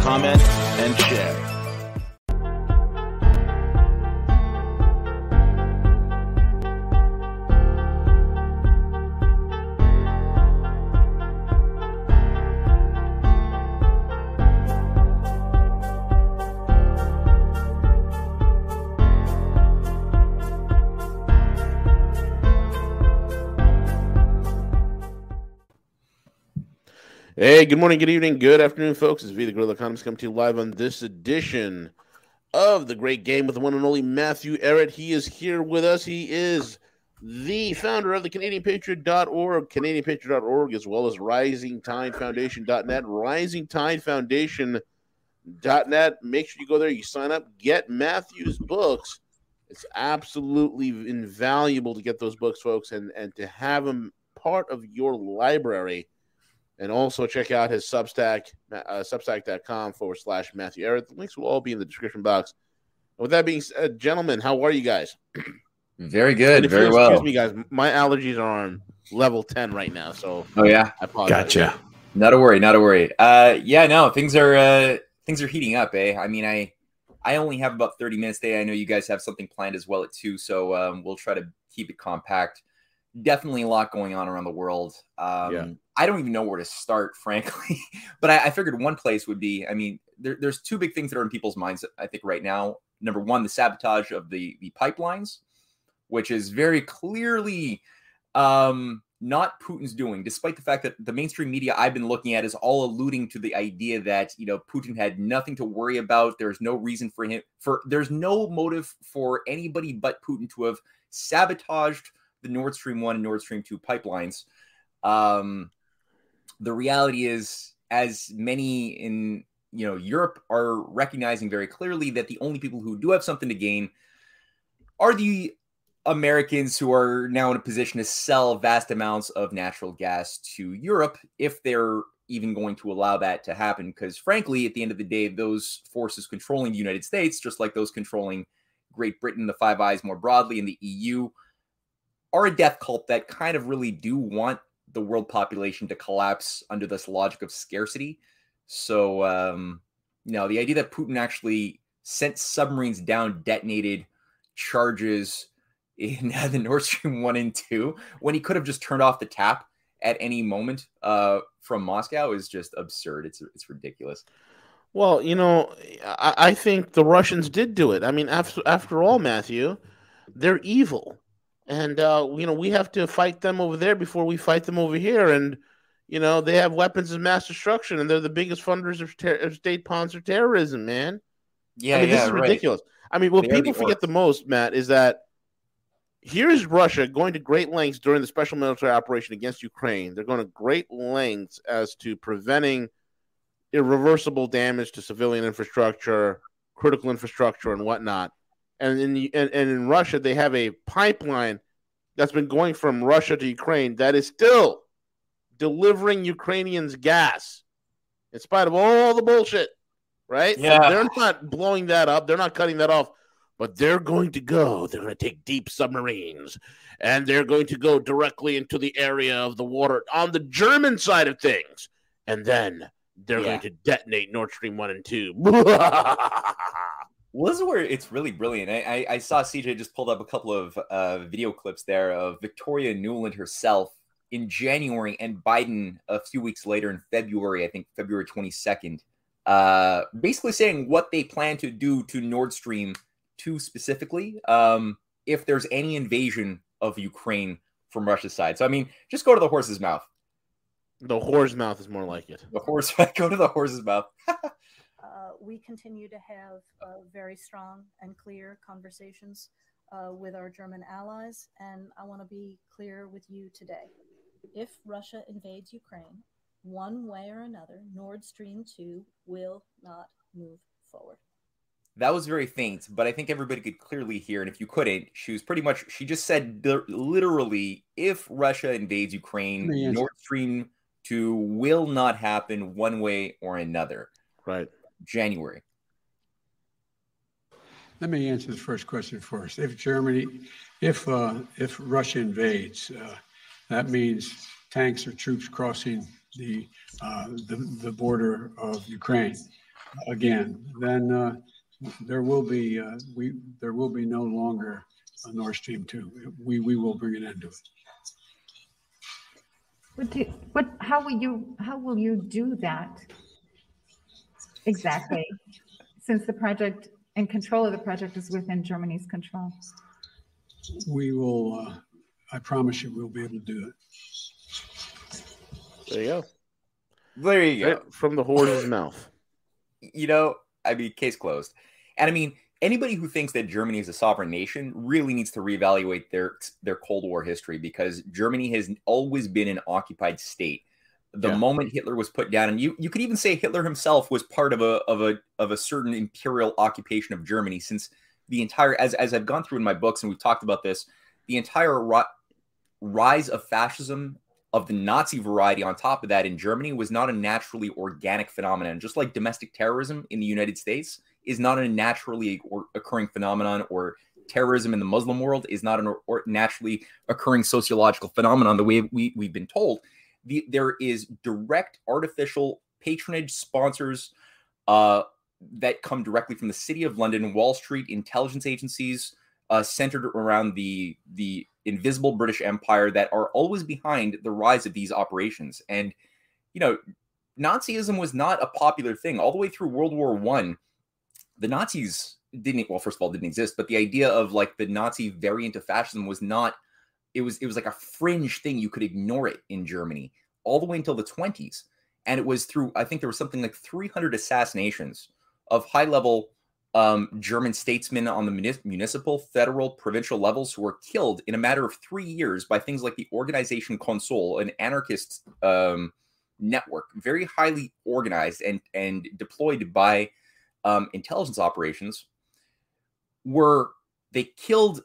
comment, and share. Hey, good morning, good evening, good afternoon, folks. It's V, the Gorilla Economist, coming to you live on this edition of The Great Game with the one and only Matthew Ehret. He is here with us. He is the founder of the CanadianPatriot.org, CanadianPatriot.org, as well as RisingTideFoundation.net, RisingTideFoundation.net. Make sure you go there, you sign up, get Matthew's books. It's absolutely invaluable to get those books, folks, and to have them part of your library. And also check out his Substack, substack.com/Matthew Ehret. The links will all be in the description box. And with that being said, gentlemen, how are you guys? Very good, very well. Excuse me, guys. My allergies are on level 10 right now. So oh yeah, I apologize. Gotcha. Not a worry, not a worry. Yeah, no, things are heating up, eh? I mean, I only have about 30 minutes today. I know you guys have something planned as well at 2, so we'll try to keep it compact. Definitely a lot going on around the world. Yeah. I don't even know where to start, frankly, but I figured one place would be, I mean, there's two big things that are in people's minds, I think, right now. Number one, the sabotage of the pipelines, which is very clearly not Putin's doing, despite the fact that the mainstream media I've been looking at is all alluding to the idea that, you know, Putin had nothing to worry about. There's no reason for him, there's no motive for anybody but Putin to have sabotaged the Nord Stream 1 and Nord Stream 2 pipelines. The reality is, as many in Europe are recognizing very clearly, that the only people who do have something to gain are the Americans, who are now in a position to sell vast amounts of natural gas to Europe, if they're even going to allow that to happen. Because frankly, at the end of the day, those forces controlling the United States, just like those controlling Great Britain, the Five Eyes more broadly, and the EU, are a death cult that kind of really do want the world population to collapse under this logic of scarcity. So, the idea that Putin actually sent submarines down, detonated charges in the Nord Stream 1 and 2, when he could have just turned off the tap at any moment from Moscow, is just absurd. It's ridiculous. Well, I think the Russians did do it. I mean, after all, Matthew, they're evil. And, we have to fight them over there before we fight them over here. And, they have weapons of mass destruction, and they're the biggest funders of state-sponsored terrorism, man. Yeah, this is ridiculous. Right. I mean, what people forget the most, Matt, is that here's Russia going to great lengths during the special military operation against Ukraine. They're going to great lengths as to preventing irreversible damage to civilian infrastructure, critical infrastructure, and whatnot. And in Russia, they have a pipeline that's been going from Russia to Ukraine that is still delivering Ukrainians gas, in spite of all the bullshit, right? Yeah. So they're not blowing that up. They're not cutting that off. But they're going to go. They're going to take deep submarines, and they're going to go directly into the area of the water on the German side of things. And then they're going to detonate Nord Stream 1 and 2. Well, this is where it's really brilliant. I saw CJ just pulled up a couple of video clips there of Victoria Nuland herself in January and Biden a few weeks later in February, I think February 22nd, basically saying what they plan to do to Nord Stream 2 specifically, if there's any invasion of Ukraine from Russia's side. So, I mean, just go to the horse's mouth. The whore's mouth is more like it. The horse, go to the horse's mouth. We continue to have very strong and clear conversations with our German allies, and I want to be clear with you today. If Russia invades Ukraine, one way or another, Nord Stream 2 will not move forward. That was very faint, but I think everybody could clearly hear. And if you couldn't, she was pretty much, she just said literally, if Russia invades Ukraine, Nord Stream 2 will not happen one way or another. Right. January. Let me answer the first question first. If Germany, if Russia invades, that means tanks or troops crossing the border of Ukraine again. Then there will be there will be no longer a Nord Stream 2. We will bring an end to it. How will you do that exactly? Since the project and control of the project is within Germany's control. We will. I promise you, we'll be able to do it. There you go. There you go. Right from the horse's mouth. You know, I mean, case closed. And I mean, anybody who thinks that Germany is a sovereign nation really needs to reevaluate their Cold War history, because Germany has always been an occupied state. The moment Hitler was put down, and you could even say Hitler himself was part of a certain imperial occupation of Germany, since the entire, as I've gone through in my books and we've talked about this, the entire rise of fascism of the Nazi variety on top of that in Germany was not a naturally organic phenomenon, just like domestic terrorism in the United States is not a naturally occurring phenomenon, or terrorism in the Muslim world is not a naturally occurring sociological phenomenon the way we've been told. There is direct artificial patronage sponsors that come directly from the City of London, Wall Street, intelligence agencies centered around the invisible British Empire that are always behind the rise of these operations. And, you know, Nazism was not a popular thing. All the way through World War I, the Nazis didn't, well, first of all, didn't exist, but the idea of like the Nazi variant of fascism was not, it was like a fringe thing. You could ignore it in Germany all the way until the 20s. And it was through, I think there was something like 300 assassinations of high-level German statesmen on the municipal, federal, provincial levels who were killed in a matter of 3 years by things like the Organisation Consol, an anarchist network, very highly organized and deployed by intelligence operations, were, they killed...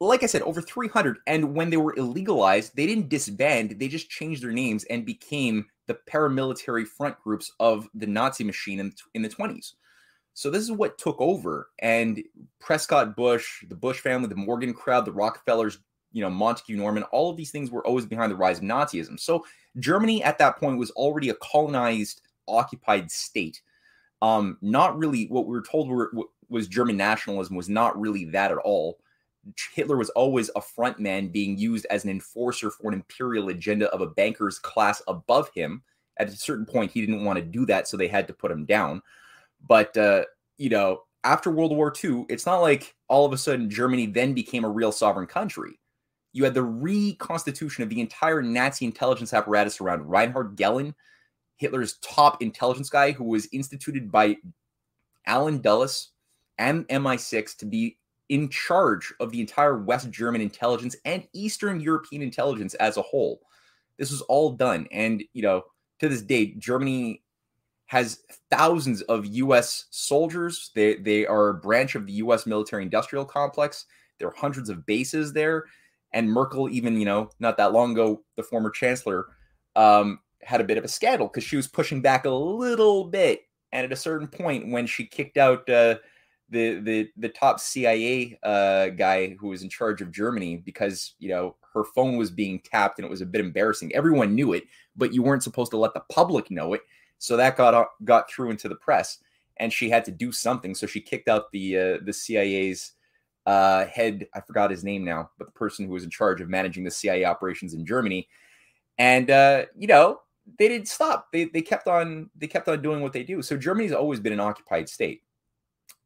like I said, over 300. And when they were illegalized, they didn't disband. They just changed their names and became the paramilitary front groups of the Nazi machine in the 20s. So this is what took over. And Prescott Bush, the Bush family, the Morgan crowd, the Rockefellers, you know, Montague Norman, all of these things were always behind the rise of Nazism. So Germany at that point was already a colonized, occupied state. Not really what we were told was German nationalism was not really that at all. Hitler was always a front man being used as an enforcer for an imperial agenda of a banker's class above him. At a certain point, he didn't want to do that, so they had to put him down. But, you know, after World War II, it's not like all of a sudden Germany then became a real sovereign country. You had the reconstitution of the entire Nazi intelligence apparatus around Reinhard Gehlen, Hitler's top intelligence guy, who was instituted by Allen Dulles and MI6 to be in charge of the entire West German intelligence and Eastern European intelligence as a whole. This was all done. And, you know, to this day, Germany has thousands of U.S. soldiers. They are a branch of the U.S. military industrial complex. There are hundreds of bases there. And Merkel, even, you know, not that long ago, the former chancellor had a bit of a scandal because she was pushing back a little bit. And at a certain point when she kicked out... The top CIA guy who was in charge of Germany, because, you know, her phone was being tapped and it was a bit embarrassing. Everyone knew it, but you weren't supposed to let the public know it. So that got through into the press, and she had to do something. So she kicked out the CIA's head. I forgot his name now, but the person who was in charge of managing the CIA operations in Germany. And you know, they didn't stop. They kept on doing what they do. So Germany's always been an occupied state.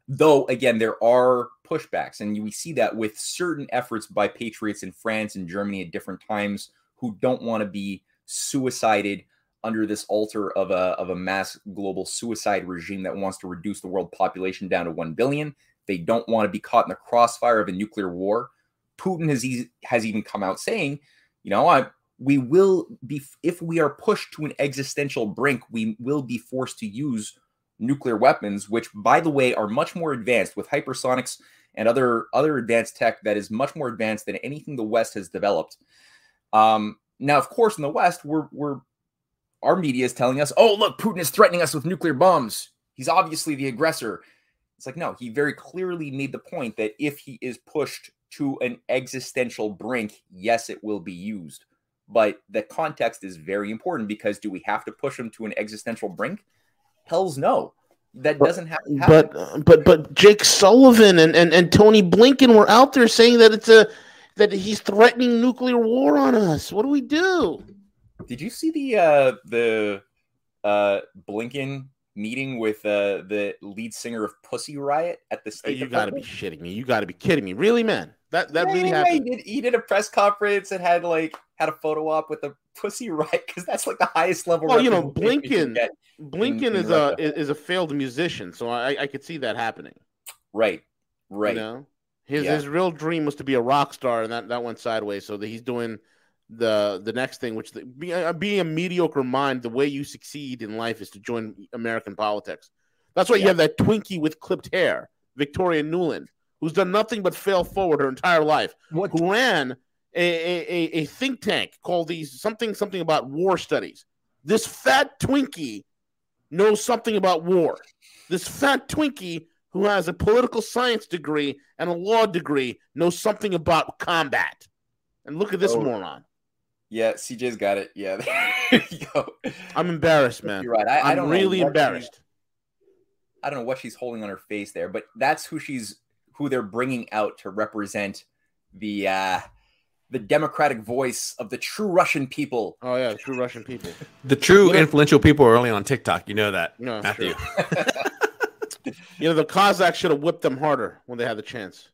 Though, again, there are pushbacks, and we see that with certain efforts by patriots in France and Germany at different times who don't want to be suicided under this altar of a mass global suicide regime that wants to reduce the world population down to 1 billion. They don't want to be caught in the crossfire of a nuclear war. Putin has even come out saying, you know, we will be, if we are pushed to an existential brink, we will be forced to use nuclear weapons, which, by the way, are much more advanced with hypersonics and other advanced tech that is much more advanced than anything the West has developed. Now, of course, in the West, our media is telling us, oh, look, Putin is threatening us with nuclear bombs. He's obviously the aggressor. It's like, no, he very clearly made the point that if he is pushed to an existential brink, yes, it will be used. But the context is very important, because do we have to push him to an existential brink? Hell's no. That doesn't have to happen. But Jake Sullivan and Tony Blinken were out there saying that that he's threatening nuclear war on us. What do we do? Did you see the Blinken meeting with the lead singer of Pussy Riot at the State Department? You got to be shitting me. You got to be kidding me. Really, man? That really happened. He did a press conference and had a photo op with a Pussy Riot, because that's like the highest level. Well, you know, Blinken is a failed musician, so I could see that happening. Right. You know? His real dream was to be a rock star, and that went sideways. So that he's doing the next thing, which being a mediocre mind, the way you succeed in life is to join American politics. That's why you have that Twinkie with clipped hair, Victoria Nuland, who's done nothing but fail forward her entire life, who ran a think tank called something about war studies. This fat Twinkie knows something about war. This fat Twinkie, who has a political science degree and a law degree, knows something about combat. And look at this moron. Yeah, CJ's got it. Yeah. Yo. I'm embarrassed, man. You're right. I'm really embarrassed. I don't know what she's holding on her face there, but that's who they're bringing out to represent the democratic voice of the true Russian people. Oh, yeah, the true Russian people. The true influential people are only on TikTok. You know that, no, Matthew. Sure. You know, the Cossacks should have whipped them harder when they had the chance.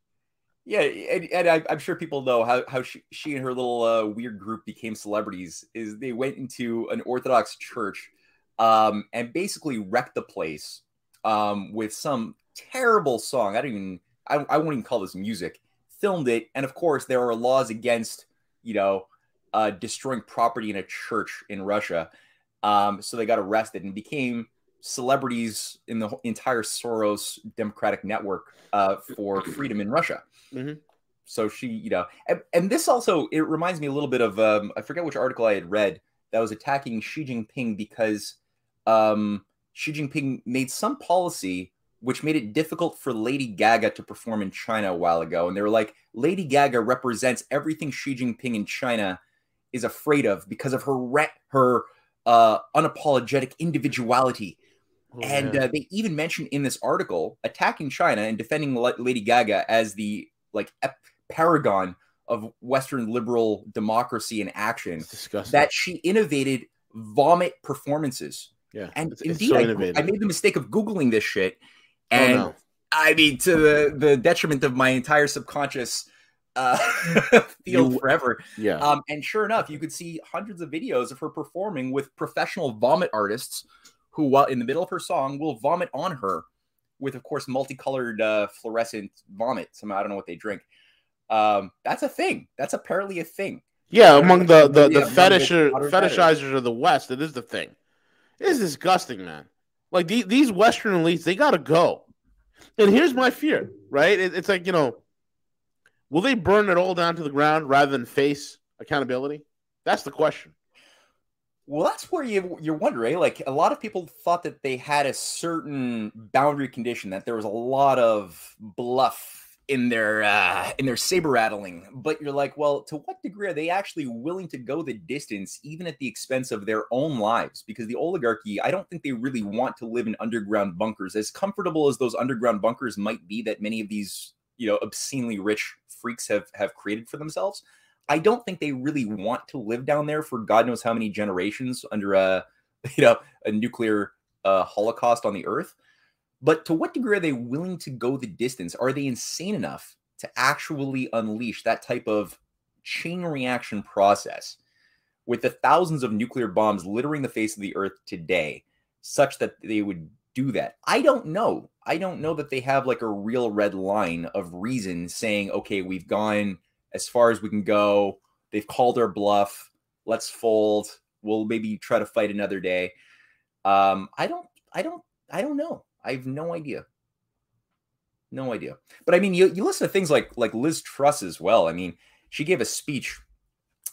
Yeah, and I'm sure people know how she and her little weird group became celebrities. Is they went into an Orthodox church and basically wrecked the place with some terrible song. I won't even call this music. Filmed it, and of course there are laws against destroying property in a church in Russia. So they got arrested and became celebrities in the entire Soros Democratic Network for freedom in Russia. Mm-hmm. So she, and this also, it reminds me a little bit of, I forget which article I had read that was attacking Xi Jinping because Xi Jinping made some policy which made it difficult for Lady Gaga to perform in China a while ago. And they were like, Lady Gaga represents everything Xi Jinping in China is afraid of because of her unapologetic individuality. Oh, and they even mentioned in this article attacking China and defending Lady Gaga as the paragon of Western liberal democracy in action, that she innovated vomit performances. Yeah, and indeed, I made the mistake of Googling this shit. And I mean, to the detriment of my entire subconscious field forever. Yeah. And sure enough, you could see hundreds of videos of her performing with professional vomit artists who, while in the middle of her song, will vomit on her with, of course, multicolored fluorescent vomit. Somehow, I don't know what they drink. That's a thing. That's apparently a thing. Yeah, among the fetishizers of the West, it is the thing. It's disgusting, man. Like, these Western elites, they got to go. And here's my fear, right? It's like, will they burn it all down to the ground rather than face accountability? That's the question. Well, that's where you're wondering. Like, a lot of people thought that they had a certain boundary condition, that there was a lot of bluff in their saber rattling. But you're like, well, to what degree are they actually willing to go the distance, even at the expense of their own lives? Because the oligarchy, I don't think they really want to live in underground bunkers, as comfortable as those underground bunkers might be that many of these, obscenely rich freaks have created for themselves. I don't think they really want to live down there for God knows how many generations under a nuclear holocaust on the earth. But to what degree are they willing to go the distance? Are they insane enough to actually unleash that type of chain reaction process with the thousands of nuclear bombs littering the face of the earth today, such that they would do that? I don't know. I don't know that they have like a real red line of reason saying, okay, we've gone as far as we can go. They've called our bluff. let's fold. We'll maybe try to fight another day. I don't know. I have no idea. No idea. But I mean, you listen to things like Liz Truss as well. I mean, she gave a speech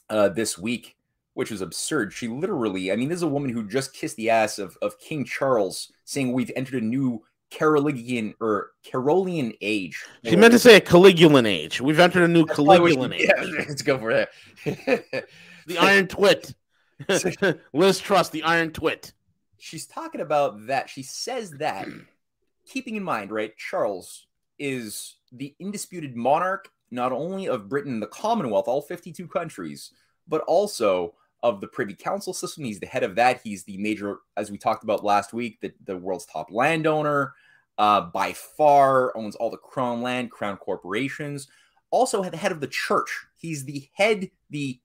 this week, which was absurd. She literally, I mean, this is a woman who just kissed the ass of King Charles, saying we've entered a new Carolingian age. She meant to say a Caligulan age. We've entered a new Caligulan age. Yeah, let's go for that. The Iron Twit. Liz Truss, the Iron Twit. She's talking about that. She says that, keeping in mind, right, Charles is the undisputed monarch, not only of Britain, the Commonwealth, all 52 countries, but also of the Privy Council system. He's the head of that. He's the major, as we talked about last week, the world's top landowner, by far, owns all the crown land, crown corporations. Also the head of the church. He's the head, the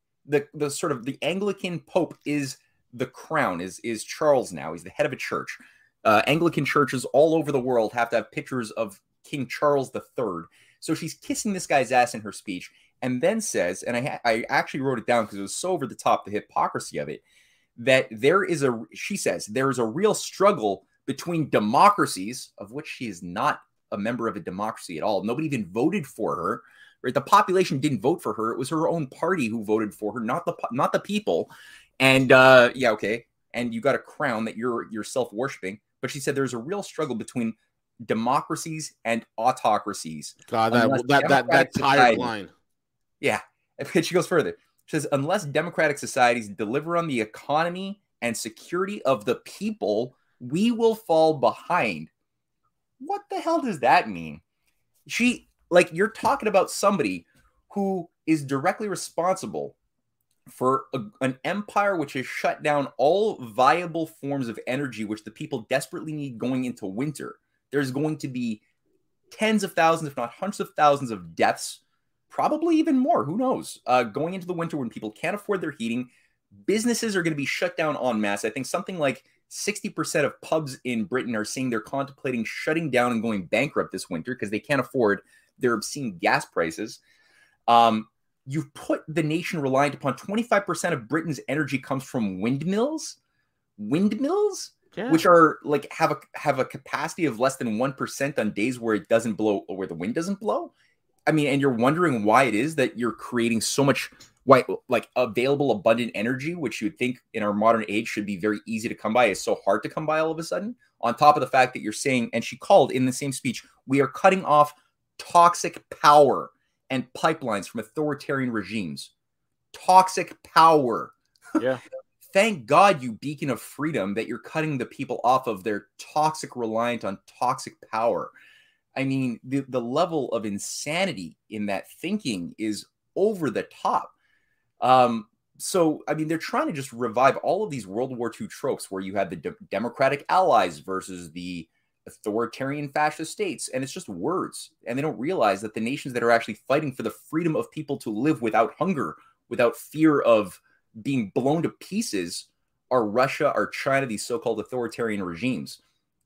sort of the Anglican Pope is the crown, is Charles now. He's the head of a church. Anglican churches all over the world have to have pictures of King Charles III. So she's kissing this guy's ass in her speech, and then says, and I actually wrote it down because it was so over the top, the hypocrisy of it, that she says, there is a real struggle between democracies, of which she is not a member of a democracy at all. Nobody even voted for her. Right? The population didn't vote for her. It was her own party who voted for her, not the people. And yeah, okay. And you got a crown that you're self-worshiping. But she said there's a real struggle between democracies and autocracies. God, that tired line. Yeah. And she goes further. She says, unless democratic societies deliver on the economy and security of the people, we will fall behind. What the hell does that mean? She, like, you're talking about somebody who is directly responsible for an empire which has shut down all viable forms of energy, which the people desperately need going into winter. There's going to be tens of thousands, if not hundreds of thousands of deaths, probably even more, who knows, going into the winter when people can't afford their heating. Businesses are going to be shut down en masse. I think something like 60% of pubs in Britain are saying they're contemplating shutting down and going bankrupt this winter because they can't afford their obscene gas prices. You've put the nation reliant upon 25% of Britain's energy comes from windmills. Windmills, yeah. Which are like have a capacity of less than 1% on days where it doesn't blow or where the wind doesn't blow. I mean, and you're wondering why it is that you're creating so much available abundant energy, which you would think in our modern age should be very easy to come by, is so hard to come by all of a sudden. On top of the fact that you're saying, and she called in the same speech, we are cutting off toxic power and pipelines from authoritarian regimes. Toxic power. Yeah. Thank God, you beacon of freedom, that you're cutting the people off of their toxic, reliant on toxic power. I mean, the level of insanity in that thinking is over the top. So, I mean, they're trying to just revive all of these World War II tropes where you had the democratic allies versus the authoritarian fascist states, and it's just words. And they don't realize that the nations that are actually fighting for the freedom of people to live without hunger, without fear of being blown to pieces, are Russia, are China, these so-called authoritarian regimes.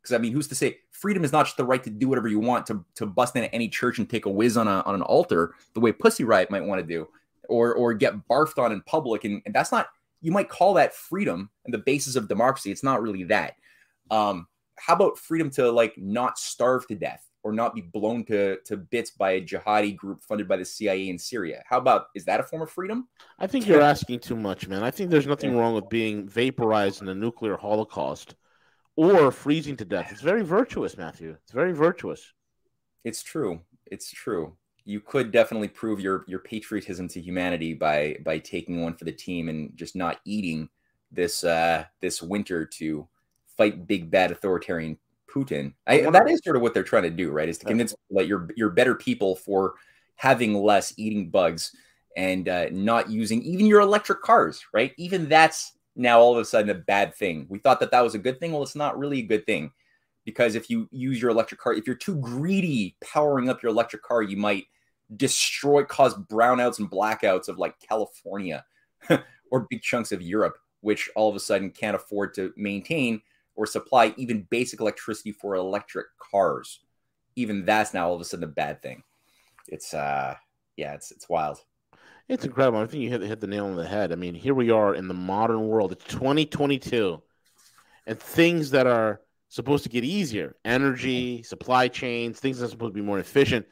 Because, I mean, who's to say freedom is not just the right to do whatever you want, to bust into any church and take a whiz on an altar the way Pussy Riot might want to do, or get barfed on in public. And that's not, you might call that freedom and the basis of democracy. It's not really that. How about freedom to, like, not starve to death or not be blown to bits by a jihadi group funded by the CIA in Syria? How about, is that a form of freedom? I think you're asking too much, man. I think there's nothing wrong with being vaporized in a nuclear holocaust or freezing to death. It's very virtuous, Matthew. It's very virtuous. It's true. It's true. You could definitely prove your patriotism to humanity by taking one for the team and just not eating this this winter to fight big bad authoritarian Putin. That is sort of what they're trying to do, right? Is to convince people that you're better people for having less, eating bugs, and not using even your electric cars, right? Even that's now all of a sudden a bad thing. We thought that that was a good thing. Well, it's not really a good thing, because if you use your electric car, if you're too greedy powering up your electric car, you might cause brownouts and blackouts of, like, California or big chunks of Europe, which all of a sudden can't afford to maintain or supply even basic electricity for electric cars. Even that's now all of a sudden a bad thing. It's yeah, it's wild. It's incredible. I think you hit the nail on the head. I mean, here we are in the modern world. It's 2022, and things that are supposed to get easier, energy, supply chains, things that are supposed to be more efficient,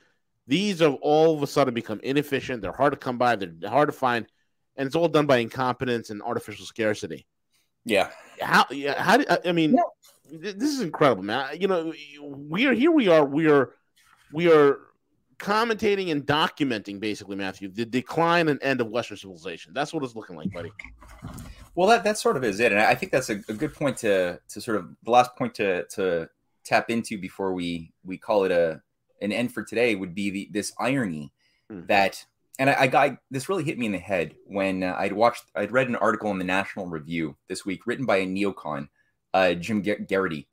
these have all of a sudden become inefficient. They're hard to come by. They're hard to find, and it's all done by incompetence and artificial scarcity. Yeah. This is incredible, man. You know, we are commentating and documenting, basically, Matthew, the decline and end of Western civilization. That's what it's looking like, buddy. Well, that sort of is it, and I think that's a good point to sort of the last point to tap into before we call it an end for today would be this irony that, and I this really hit me in the head when I'd read an article in the National Review this week written by a neocon, Jim Garrity.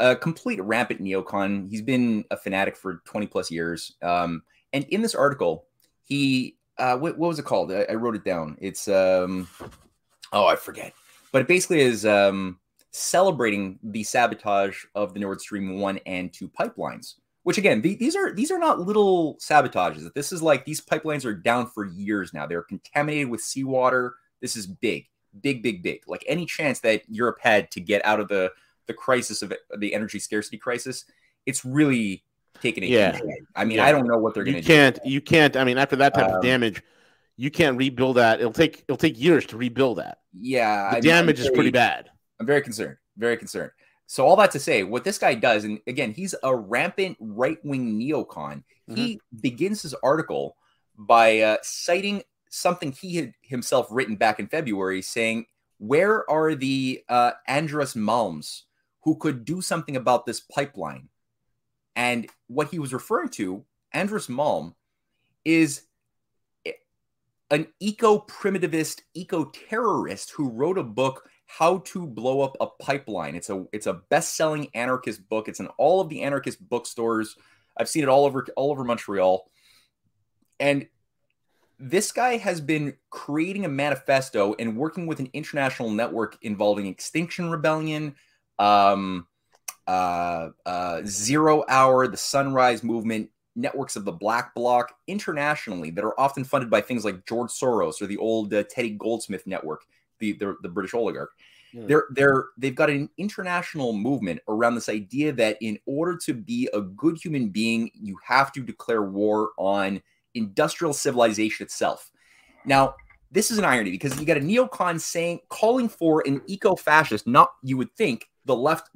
A complete rampant neocon. He's been a fanatic for 20-plus years. And in this article, he what was it called? I wrote it down. It's I forget. But it basically is celebrating the sabotage of the Nord Stream 1 and 2 pipelines, which, again, these are not little sabotages. This is like these pipelines are down for years now. They're contaminated with seawater. This is big, big, big, big. Like any chance that Europe had to get out of the crisis of the energy scarcity crisis, it's really taken a huge hit. I mean, I don't know what they're going to do. You can't, I mean, after that type of damage, you can't rebuild that. It'll take years to rebuild that. Yeah. The damage is pretty bad. I'm very concerned. Very concerned. So all that to say, what this guy does, and again, he's a rampant right-wing neocon. Mm-hmm. He begins his article by citing something he had himself written back in February saying, where are the Andreas Malms who could do something about this pipeline? And what he was referring to, Andreas Malm, is an eco-primitivist, eco-terrorist who wrote a book, How to Blow Up a Pipeline. It's a best-selling anarchist book. It's in all of the anarchist bookstores. I've seen it all over Montreal. And this guy has been creating a manifesto and working with an international network involving Extinction Rebellion, Zero Hour, the Sunrise Movement, networks of the Black Bloc internationally that are often funded by things like George Soros or the old Teddy Goldsmith network, the British oligarch. Yeah. They've got an international movement around this idea that in order to be a good human being, you have to declare war on industrial civilization itself. Now, this is an irony because you got a neocon calling for an eco-fascist, not, you would think, the left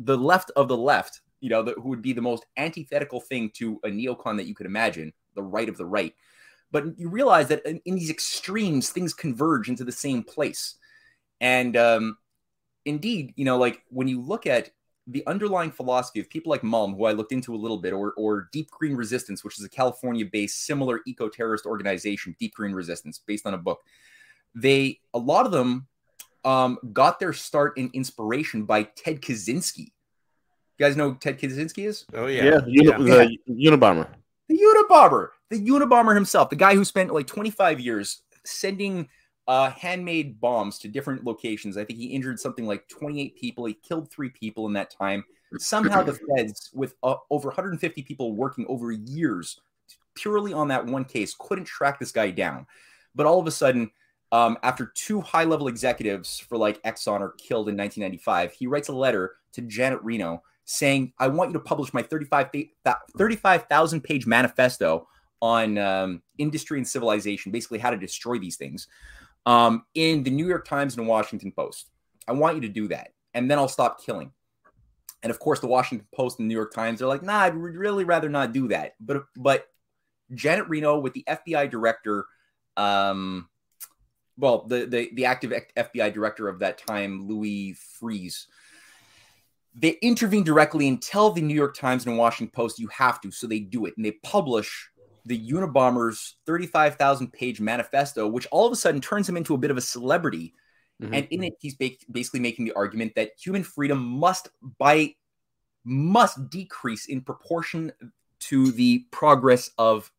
of the left, you know, who would be the most antithetical thing to a neocon that you could imagine, the right of the right. But you realize that in these extremes, things converge into the same place. And indeed, you know, like when you look at the underlying philosophy of people like Malm, who I looked into a little bit, or Deep Green Resistance, which is a California-based similar eco-terrorist organization, Deep Green Resistance, based on a book. A lot of them got their start in inspiration by Ted Kaczynski. You guys know who Ted Kaczynski is? Oh, yeah. Yeah. The Unabomber. The Unabomber. The Unabomber himself. The guy who spent like 25 years sending handmade bombs to different locations. I think he injured something like 28 people. He killed 3 people in that time. Somehow the feds, with over 150 people working over years purely on that one case, couldn't track this guy down. But all of a sudden, after 2 high-level executives for like Exxon are killed in 1995, he writes a letter to Janet Reno saying, I want you to publish my 35,000-page manifesto on industry and civilization, basically how to destroy these things, in the New York Times and the Washington Post. I want you to do that, and then I'll stop killing. And, of course, the Washington Post and the New York Times, they're like, nah, I'd really rather not do that. But Janet Reno with the FBI director, the active FBI director of that time, Louis Freeh, they intervene directly and tell the New York Times and Washington Post you have to, so they do it. And they publish the Unabomber's 35,000-page manifesto, which all of a sudden turns him into a bit of a celebrity. Mm-hmm. And in it, he's basically making the argument that human freedom must decrease in proportion to the progress of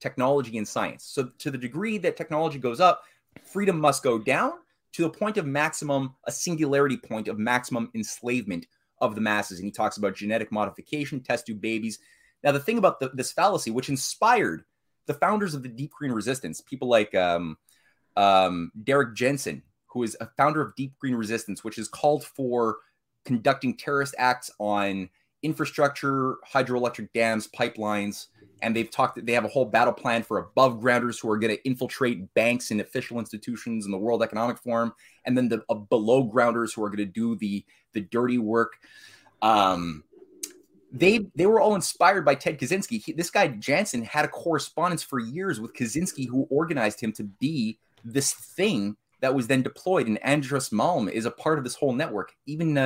technology and science. So to the degree that technology goes up, freedom must go down to the point of maximum, a singularity point of maximum enslavement of the masses. And he talks about genetic modification, test tube babies. Now, the thing about this fallacy, which inspired the founders of the Deep Green Resistance, people like Derek Jensen, who is a founder of Deep Green Resistance, which is called for conducting terrorist acts on infrastructure, hydroelectric dams, pipelines. And they've talked that they have a whole battle plan for above grounders who are going to infiltrate banks and official institutions in the World Economic Forum. And then the below grounders who are going to do the dirty work. They were all inspired by Ted Kaczynski. This guy Jansen had a correspondence for years with Kaczynski, who organized him to be this thing that was then deployed. And Andreas Malm is a part of this whole network. Even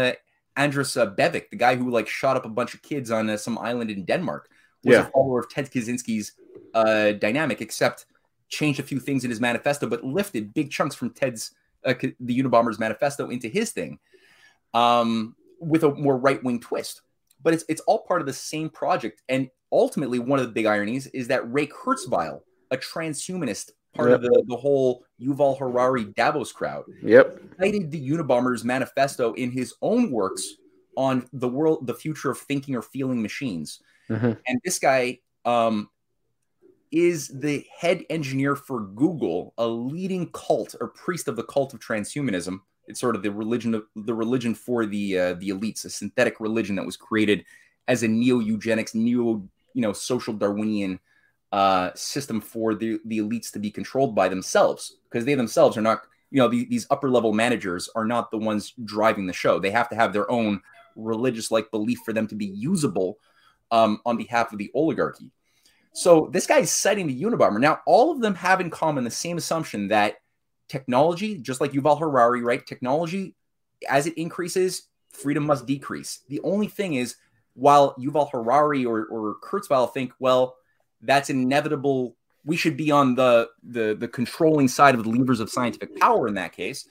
Andreas Breivik, the guy who like shot up a bunch of kids on some island in Denmark, was a follower of Ted Kaczynski's dynamic, except changed a few things in his manifesto, but lifted big chunks from Ted's the Unabomber's manifesto into his thing, with a more right-wing twist. But it's all part of the same project. And ultimately, one of the big ironies is that Ray Kurzweil, a transhumanist, part of the whole Yuval Harari Davos crowd, cited the Unabomber's manifesto in his own works on the world, the future of thinking or feeling machines. And this guy is the head engineer for Google, a leading cult or priest of the cult of transhumanism. It's sort of the religion of for the elites, a synthetic religion that was created as a neo-eugenics, social Darwinian system for the elites to be controlled by themselves, because they themselves are not, these upper level managers are not the ones driving the show. They have to have their own religious like belief for them to be usable on behalf of the oligarchy. So this guy is citing the Unabomber. Now, all of them have in common the same assumption that technology, just like Yuval Harari, right? Technology, as it increases, freedom must decrease. The only thing is, while Yuval Harari or Kurzweil think, well, that's inevitable. We should be on the controlling side of the levers of scientific power in that case.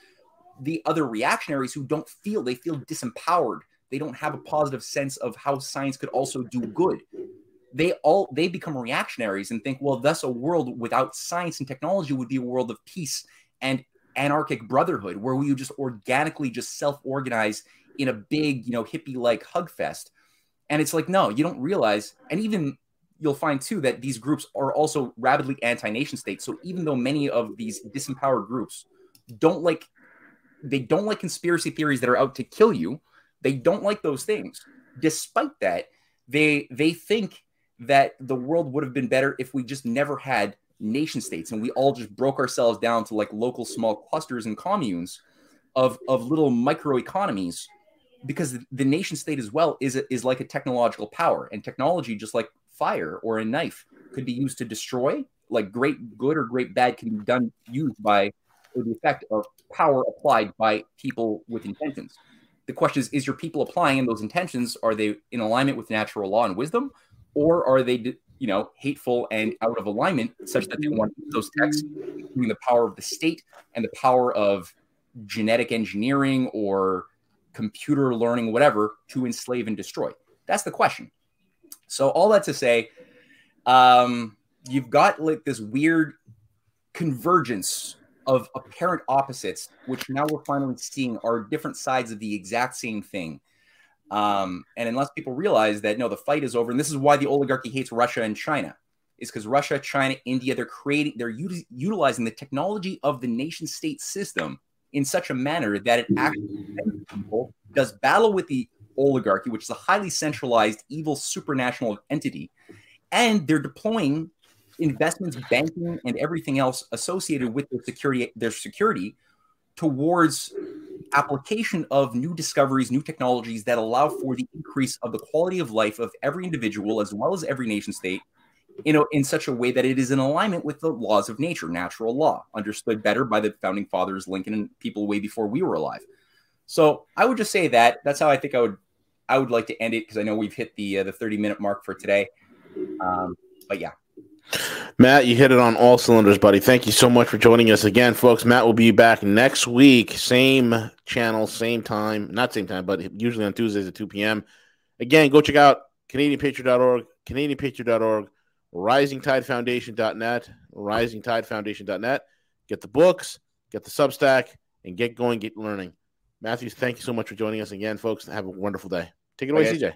The other reactionaries who don't feel, they feel disempowered. They don't have a positive sense of how science could also do good. They become reactionaries and think, well, thus a world without science and technology would be a world of peace and anarchic brotherhood, where we would just organically just self-organize in a big, hippie-like hug fest. And it's like, no, you don't realize, and even you'll find too that these groups are also rabidly anti-nation states. So even though many of these disempowered groups don't like conspiracy theories that are out to kill you, they don't like those things. Despite that, they think that the world would have been better if we just never had nation states and we all just broke ourselves down to like local small clusters and communes of little micro economies, because the nation state as well is like a technological power, and technology, just like fire or a knife, could be used to destroy. Like great good or great bad can be used by, or the effect of power applied by people with intentions. The question is your people applying in those intentions, are they in alignment with natural law and wisdom, or are they, hateful and out of alignment, such that they want those texts, including the power of the state and the power of genetic engineering or computer learning, whatever, to enslave and destroy? That's the question. So all that to say, you've got like this weird convergence of apparent opposites, which now we're finally seeing are different sides of the exact same thing. And unless people realize that, no, the fight is over. And this is why the oligarchy hates Russia and China, is because Russia, China, India, they're utilizing the technology of the nation state system in such a manner that it actually does battle with the oligarchy, which is a highly centralized, evil, supranational entity. And they're deploying investments, banking, and everything else associated with their security towards application of new discoveries, new technologies that allow for the increase of the quality of life of every individual as well as every nation state, in such a way that it is in alignment with the laws of nature, natural law, understood better by the founding fathers, Lincoln, and people way before we were alive. So I would just say that that's how I think I would like to end it, because I know we've hit the 30-minute mark for today. But yeah. Matt, you hit it on all cylinders, buddy. Thank you so much for joining us again, folks. Matt will be back next week. Same channel, same time. Not same time, but usually on Tuesdays at 2 p.m. Again, go check out CanadianPatriot.org, CanadianPatriot.org, RisingTideFoundation.net, RisingTideFoundation.net. Get the books, get the Substack, and get going, get learning. Matthew, thank you so much for joining us again, folks. Have a wonderful day. Take it away, CJ.